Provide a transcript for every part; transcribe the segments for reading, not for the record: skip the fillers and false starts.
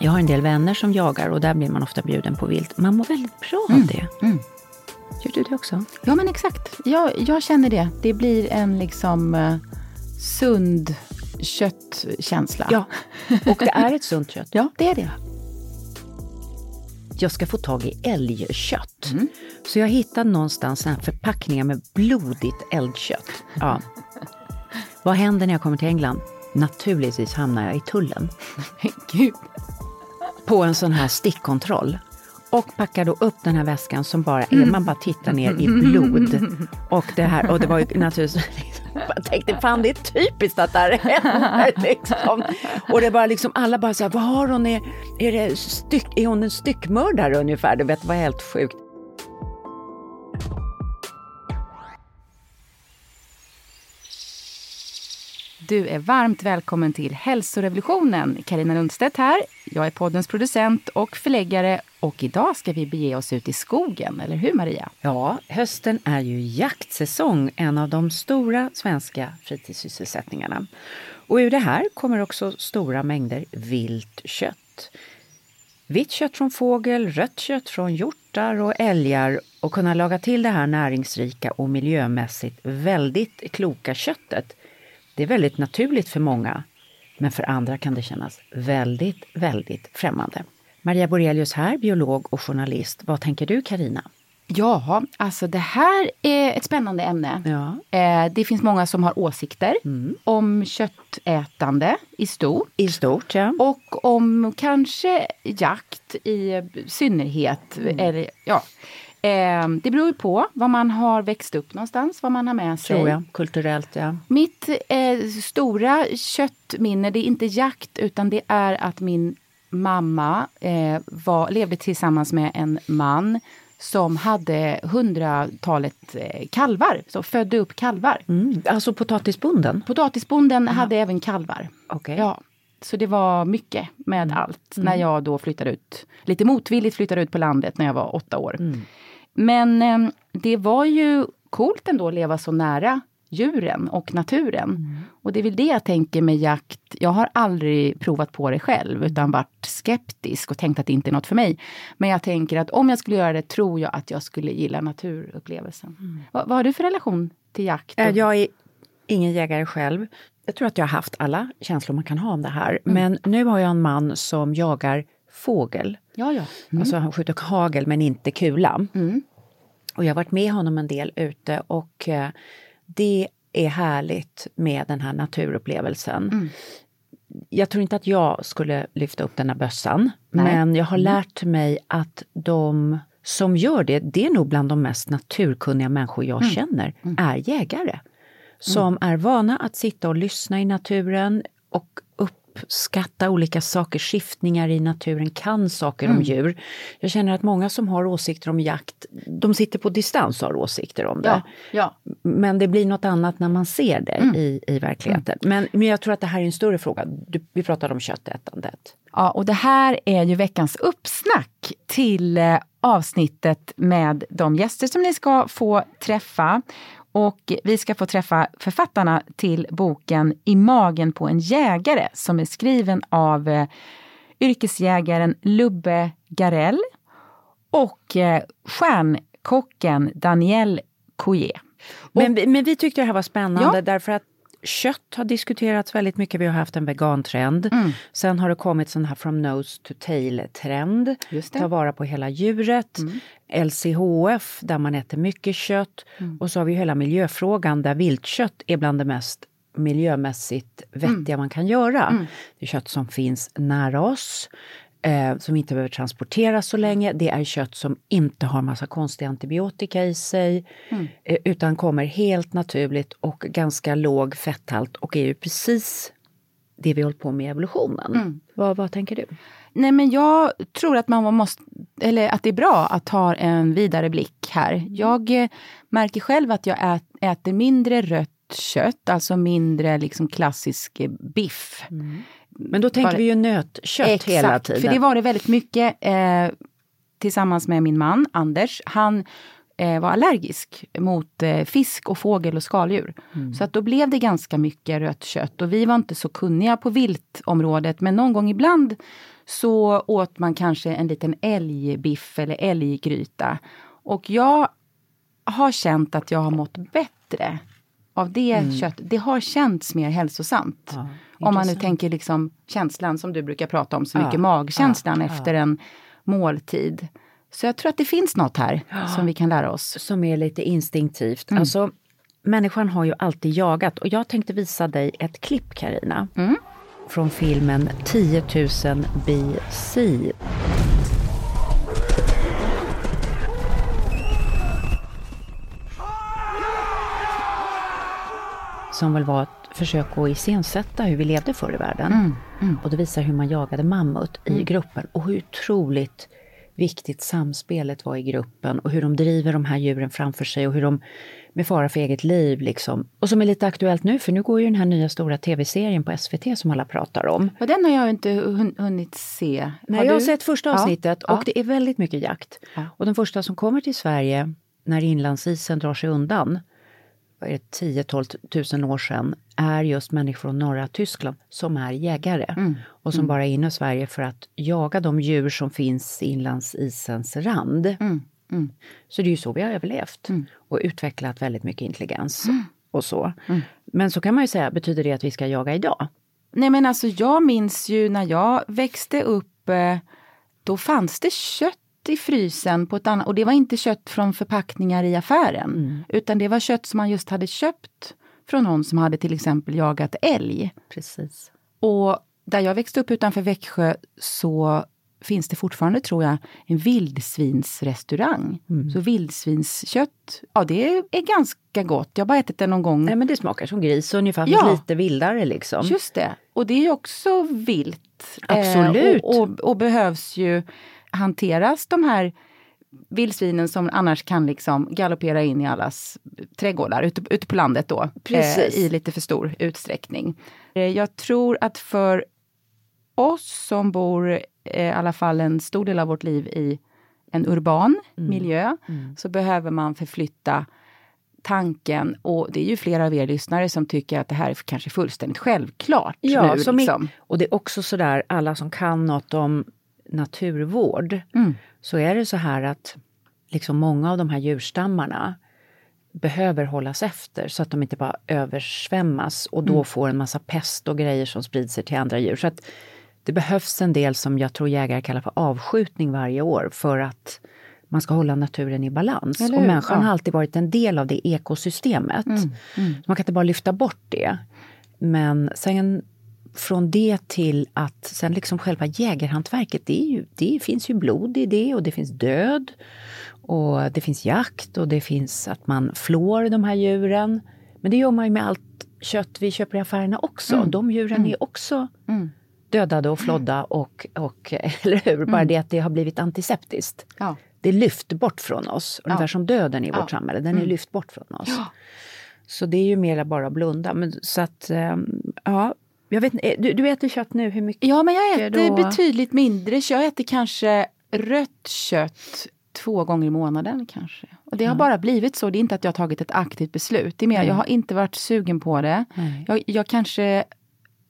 Jag har en del vänner som jagar och där blir man ofta bjuden på vilt. Man mår väldigt bra av det. Mm. Gör du det också? Ja, men exakt. Jag känner det. Det blir en liksom sund köttkänsla. Ja, och det är ett sunt kött. Ja, det är det. Jag ska få tag i älgkött. Mm. Så jag hittade någonstans en förpackning med blodigt älgkött. Ja. Vad händer när jag kommer till England? Naturligtvis hamnar jag i tullen. Gud. På en sån här stickkontroll. Och packar då upp den här väskan som bara är, man bara tittar ner i blod. Och det här, och det var ju naturligtvis, jag tänkte fan det är typiskt att det här händer liksom. Och det bara liksom, alla bara så här, vad har hon, är hon en styckmördare ungefär? Du vet, vad helt sjukt. Du är varmt välkommen till Hälsorevolutionen. Carina Lundstedt här. Jag är poddens producent och förläggare. Och idag ska vi bege oss ut i skogen, eller hur Maria? Ja, hösten är ju jaktsäsong, en av de stora svenska fritidssysselsättningarna. Och ur det här kommer också stora mängder vilt kött. Vitt kött från fågel, rött kött från hjortar och älgar. Och kunna laga till det här näringsrika och miljömässigt väldigt kloka köttet. Det är väldigt naturligt för många, men för andra kan det kännas väldigt, väldigt främmande. Maria Borelius här, biolog och journalist. Vad tänker du, Carina? Ja, alltså det här är ett spännande ämne. Ja. Det finns många som har åsikter om köttätande i stort. I stort, ja. Och om kanske jakt i synnerhet. Eller, ja. Det beror ju på vad man har växt upp någonstans, vad man har med sig. Tror jag, kulturellt, ja. Mitt stora köttminne, det är inte jakt utan det är att min mamma levde tillsammans med en man som hade 100-talet kalvar, så födde upp kalvar. Mm. Alltså potatisbonden? Potatisbonden hade även kalvar. Okej. Ja. Så det var mycket med allt när jag då flyttade ut, lite motvilligt flyttade ut på landet när jag var 8 år. Mm. Men det var ju coolt ändå att leva så nära djuren och naturen. Mm. Och det är väl det jag tänker med jakt. Jag har aldrig provat på det själv utan varit skeptisk och tänkt att det inte är något för mig. Men jag tänker att om jag skulle göra det tror jag att jag skulle gilla naturupplevelsen. Mm. Vad har du för relation till jakt? Jag är ingen jägare själv. Jag tror att jag har haft alla känslor man kan ha om det här. Mm. Men nu har jag en man som jagar fågel. Ja, ja. Mm. Alltså han skjuter hagel men inte kula. Mm. Och jag har varit med honom en del ute. Och det är härligt med den här naturupplevelsen. Mm. Jag tror inte att jag skulle lyfta upp den här bössan. Nej. Men jag har lärt mig att de som gör det. Det är nog bland de mest naturkunniga människor jag känner. Är jägare. Som är vana att sitta och lyssna i naturen och uppskatta olika saker, skiftningar i naturen, kan saker om djur. Jag känner att många som har åsikter om jakt, de sitter på distans och har åsikter om det. Ja, ja. Men det blir något annat när man ser det i verkligheten. Men jag tror att det här är en större fråga. Vi pratade om köttätandet. Ja, och det här är ju veckans uppsnack till avsnittet med de gäster som ni ska få träffa. Och vi ska få träffa författarna till boken I magen på en jägare som är skriven av yrkesjägaren Lubbe Garell och stjärnkocken Daniel Couet. Men vi tyckte det här var spännande därför att kött har diskuterats väldigt mycket. Vi har haft en vegantrend. Mm. Sen har det kommit sån här from nose to tail-trend. Ta vara på hela djuret. Mm. LCHF där man äter mycket kött. Mm. Och så har vi hela miljöfrågan där viltkött är bland det mest miljömässigt vettiga man kan göra. Mm. Det är kött som finns nära oss. Som inte behöver transporteras så länge. Det är kött som inte har massa konstiga antibiotika i sig. Mm. Utan kommer helt naturligt och ganska låg fetthalt. Och är ju precis det vi håller på med i evolutionen. Mm. Vad tänker du? Nej, men jag tror att man måste, eller att det är bra att ha en vidare blick här. Jag märker själv att jag äter mindre rött kött. Alltså mindre liksom klassisk biff. Mm. Men då tänker vi ju nötkött hela tiden. Exakt, för det var det väldigt mycket tillsammans med min man Anders. Han var allergisk mot fisk och fågel och skaldjur. Mm. Så att då blev det ganska mycket rött kött. Och vi var inte så kunniga på viltområdet. Men någon gång ibland så åt man kanske en liten älgbiff eller älggryta. Och jag har känt att jag har mått bättre av det kött. Det har känts mer hälsosamt. Ja. Om man nu tänker liksom känslan som du brukar prata om så mycket, magkänslan efter en måltid. Så jag tror att det finns något här som vi kan lära oss. Som är lite instinktivt. Mm. Alltså, människan har ju alltid jagat. Och jag tänkte visa dig ett klipp, Carina. Mm. Från filmen 10 000 BC. Som väl var försök att iscensätta hur vi levde förr i världen. Mm, mm. Och det visar hur man jagade mammut i gruppen. Och hur otroligt viktigt samspelet var i gruppen. Och hur de driver de här djuren framför sig. Och hur de med fara för eget liv liksom. Och som är lite aktuellt nu. För nu går ju den här nya stora tv-serien på SVT som alla pratar om. Och den har jag inte hunnit se. Nej, jag har sett första avsnittet. Ja. Och det är väldigt mycket jakt. Ja. Och den första som kommer till Sverige när inlandsisen drar sig undan. 10-12 000 år sedan är just människor från norra Tyskland som är jägare och som bara är inne i Sverige för att jaga de djur som finns i inlandsisens rand. Mm. Mm. Så det är ju så vi har överlevt och utvecklat väldigt mycket intelligens och så. Mm. Men så kan man ju säga, betyder det att vi ska jaga idag? Nej, men alltså jag minns ju när jag växte upp, då fanns det kött i frysen på ett annat, och det var inte kött från förpackningar i affären utan det var kött som man just hade köpt från någon som hade till exempel jagat älg. Precis. Och där jag växte upp utanför Växjö så finns det fortfarande, tror jag, en vildsvinsrestaurang. Så vildsvinskött, ja, det är ganska gott. Jag har bara ätit det någon gång. Nej, men det smakar som gris ungefär, lite vildare liksom. Just det. Och det är ju också vilt. Absolut. Och behövs ju hanteras de här vildsvinen som annars kan liksom galoppera in i allas trädgårdar ute på landet då. Precis. I lite för stor utsträckning. Jag tror att för oss som bor i alla fall en stor del av vårt liv i en urban miljö så behöver man förflytta tanken, och det är ju flera av er lyssnare som tycker att det här är kanske fullständigt självklart. Ja, nu, liksom. Och det är också sådär, alla som kan något om naturvård så är det så här att liksom många av de här djurstammarna behöver hållas efter så att de inte bara översvämmas och då får en massa pest och grejer som sprids till andra djur. Så att det behövs en del som jag tror jägare kallar för avskjutning varje år för att man ska hålla naturen i balans. Eller och människan har alltid varit en del av det ekosystemet. Mm. Mm. Man kan inte bara lyfta bort det. Men sen från det till att sen liksom själva jägarhantverket, det finns ju blod i det och det finns död och det finns jakt och det finns att man flår de här djuren. Men det gör man ju med allt kött vi köper i affärerna också. De djuren är också dödade och flodda och eller hur? Bara det att det har blivit antiseptiskt. Ja. Det är lyft bort från oss. Ungefär som döden i vårt samhälle, den är lyft bort från oss. Ja. Så det är ju mer bara att blunda. Men, så att, ja. Jag vet inte, du äter kött nu, hur mycket? Ja, men jag äter betydligt mindre. Jag äter kanske rött kött 2 gånger i månaden kanske. Och det har bara blivit så. Det är inte att jag har tagit ett aktivt beslut. Det är mer, jag har inte varit sugen på det. Jag kanske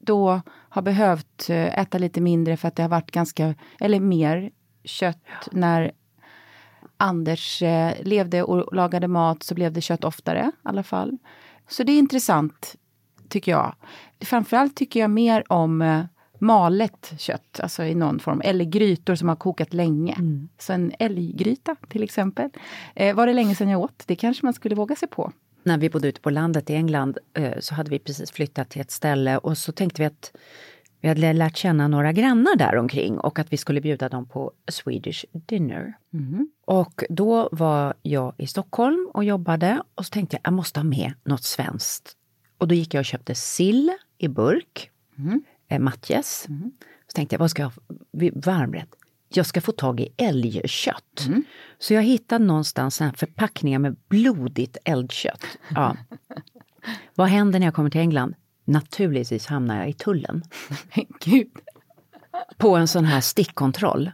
då har behövt äta lite mindre för att det har varit ganska, eller mer kött när Anders levde och lagade mat, så blev det kött oftare i alla fall. Så det är intressant tycker jag. Framförallt tycker jag mer om malet kött, alltså i någon form, eller grytor som har kokat länge. Mm. Så en älggryta till exempel. Var det länge sedan jag åt? Det kanske man skulle våga sig på. När vi bodde ute på landet i England så hade vi precis flyttat till ett ställe, och så tänkte vi att vi hade lärt känna några grannar där omkring och att vi skulle bjuda dem på Swedish dinner. Mm. Och då var jag i Stockholm och jobbade, och så tänkte jag måste ha med något svenskt. Och då gick jag och köpte sill i burk, matjes. Mm. Så tänkte jag, vad ska jag varmrätt? Jag ska få tag i älgkött. Mm. Så jag hittade någonstans här förpackningar med blodigt älgkött. Ja. Vad händer när jag kommer till England? Naturligtvis hamnar jag i tullen. Gud. På en sån här stickkontroll.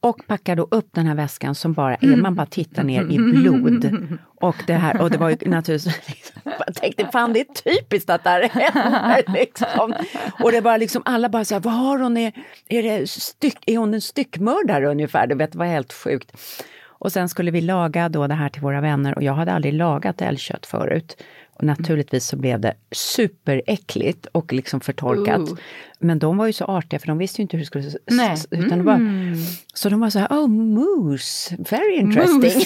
Och packar då upp den här väskan som bara är, man bara tittar ner i blod. Och det här, och det var ju naturligtvis, jag tänkte fan det är typiskt att det här händer liksom. Och det bara liksom, alla bara såhär, vad har hon, är hon en styckmördare ungefär? Du vet, det var helt sjukt. Och sen skulle vi laga då det här till våra vänner, och jag hade aldrig lagat älgkött förut. Och naturligtvis så blev det superäckligt och liksom förtorkat. Men de var ju så artiga, för de visste ju inte hur det skulle... Utan så de var så här, oh, moose, very interesting.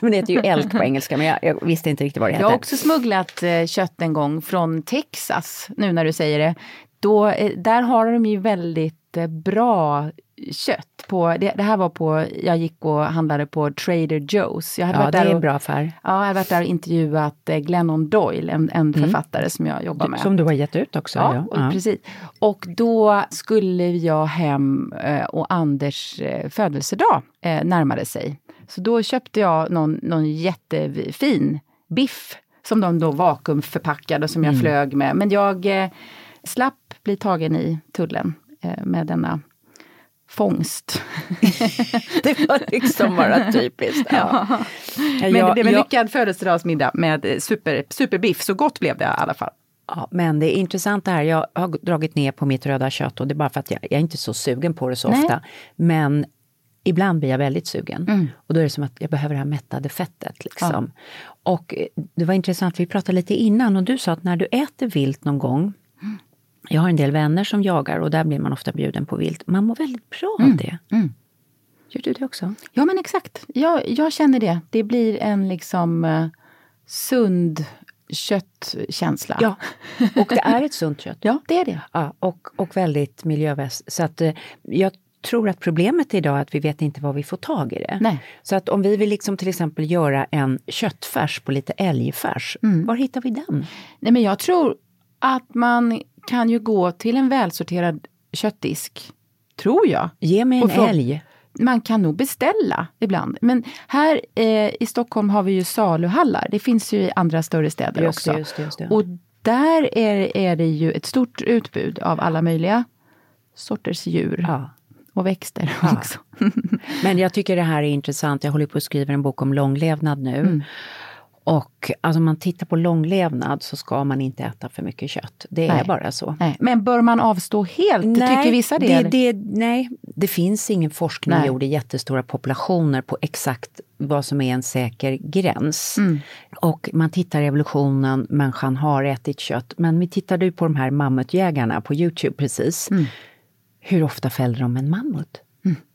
Men det heter ju elk på engelska, men jag visste inte riktigt vad det hette. Jag har också smugglat kött en gång från Texas, nu när du säger det. Då, där har de ju väldigt bra kött. Det här var på, jag gick och handlade på Trader Joe's. Jag hade varit där, det är en bra affär. Ja, jag hade varit där och intervjuat Glennon Doyle, en författare som jag jobbar med. Som du har gett ut också. Ja, ja. Och, precis. Och då skulle jag hem och Anders födelsedag närmade sig. Så då köpte jag någon jättefin biff som de då vakuumförpackade, som jag flög med. Men jag slapp bli tagen i tullen med denna fångst. Det var liksom bara typiskt. Ja. Men det var en lyckad födelsedagsmiddag med superbiff. Så gott blev det i alla fall. Ja, men det är intressant det här. Jag har dragit ner på mitt röda kött, och det är bara för att jag är inte så sugen på det så ofta. Men ibland blir jag väldigt sugen. Och då är det som att jag behöver det här mättade fettet liksom. Ja. Och det var intressant, vi pratade lite innan, och du sa att när du äter vilt någon gång, jag har en del vänner som jagar, och där blir man ofta bjuden på vilt. Man mår väldigt bra av det. Mm. Gör du det också? Ja, men exakt. Jag känner det. Det blir en liksom sund köttkänsla. Ja, och det är ett sunt kött. Ja, det är det. Ja, och väldigt miljövänligt. Så att jag tror att problemet idag är att vi vet inte vad vi får tag i det. Nej. Så att om vi vill liksom till exempel göra en köttfärs på lite älgfärs, var hittar vi den? Nej, men jag tror att man kan ju gå till en välsorterad köttdisk, tror jag. Ge mig en älg. Man kan nog beställa ibland. Men här i Stockholm har vi ju saluhallar. Det finns ju i andra större städer också. Just det. Och där är det ju ett stort utbud av alla möjliga sorters djur. Ja. Och växter också. Men jag tycker det här är intressant. Jag håller på att skriva en bok om långlevnad nu. Och alltså, om man tittar på långlevnad så ska man inte äta för mycket kött. Det är bara så. Nej. Men bör man avstå helt? Tycker vissa det finns ingen forskning gjord i jättestora populationer på exakt vad som är en säker gräns. Och man tittar i evolutionen, människan har ätit kött. Men vi tittade ju på de här mammutjägarna på YouTube precis. Hur ofta fällde de en mammut?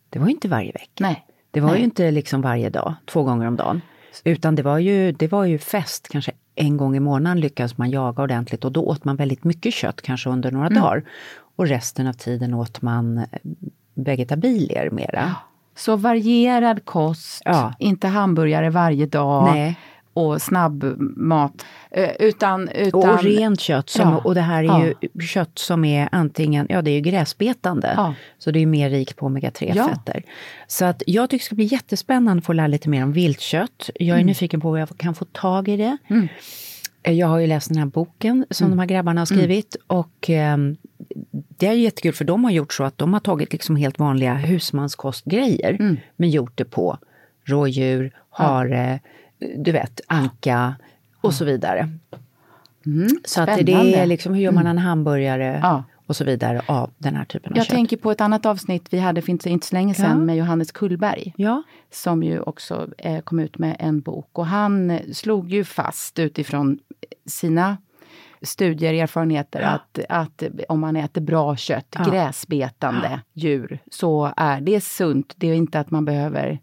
Det var ju inte varje vecka. Nej. Det var ju inte liksom varje dag, 2 gånger om dagen. Utan det var ju fest, kanske en gång i månaden lyckades man jaga ordentligt, och då åt man väldigt mycket kött kanske under några dagar. Och resten av tiden åt man vegetabilier mera. Så varierad kost, inte hamburgare varje dag. Nej. Och snabbmat, utan och rent kött som, och det här är ju kött som är antingen, det är ju gräsbetande, så det är ju mer rikt på omega-3 fetter. Så att jag tycker det ska bli jättespännande att få lära lite mer om viltkött. Jag är nyfiken på vad jag kan få tag i det. Jag har ju läst den här boken som de här grabbarna har skrivit och det är jättekul för de har gjort så att de har tagit liksom helt vanliga husmanskostgrejer men gjort det på rådjur, hare, du vet, anka och så vidare. Mm. Så att det är liksom hur gör man en hamburgare och så vidare av den här typen av kött. Jag tänker på ett annat avsnitt vi hade för inte så länge sedan med Johannes Kullberg som ju också kom ut med en bok och han slog ju fast utifrån sina studier och erfarenheter att om man äter bra kött, gräsbetande djur så är det sunt, det är inte att man behöver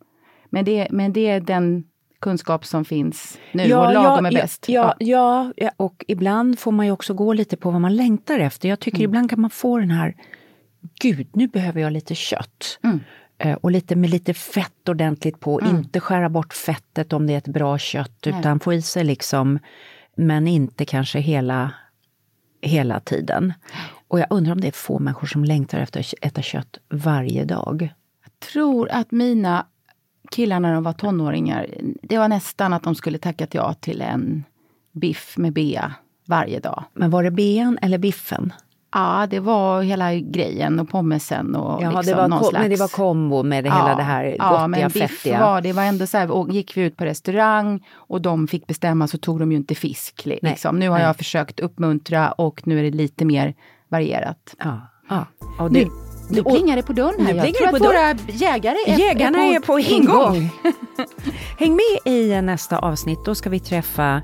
men det är den kunskap som finns nu och lagom är bäst. Ja, och ibland får man ju också gå lite på vad man längtar efter. Jag tycker ibland kan man få den här, gud nu behöver jag lite kött. Mm. Och lite med lite fett ordentligt på. Mm. Inte skära bort fettet om det är ett bra kött utan få i sig liksom, men inte kanske hela tiden. Och jag undrar om det är få människor som längtar efter att äta kött varje dag. Jag tror att mina killarna när de var tonåringar, det var nästan att de skulle tacka ja till en biff med bea varje dag. Men var det bean eller biffen? Ja, det var hela grejen och pommesen och jaha, liksom någon slags. Men det var kombo med hela det här gottiga, fettiga. Ja, men biff det var ändå så här, och gick vi ut på restaurang och de fick bestämma så tog de ju inte fisk. Liksom. Nej, nu har jag försökt uppmuntra och nu är det lite mer varierat. Ja. Och det... Nu plingar det på dörren här. Jag tror att våra jägarna är på ingång. Häng med i nästa avsnitt. Då ska vi träffa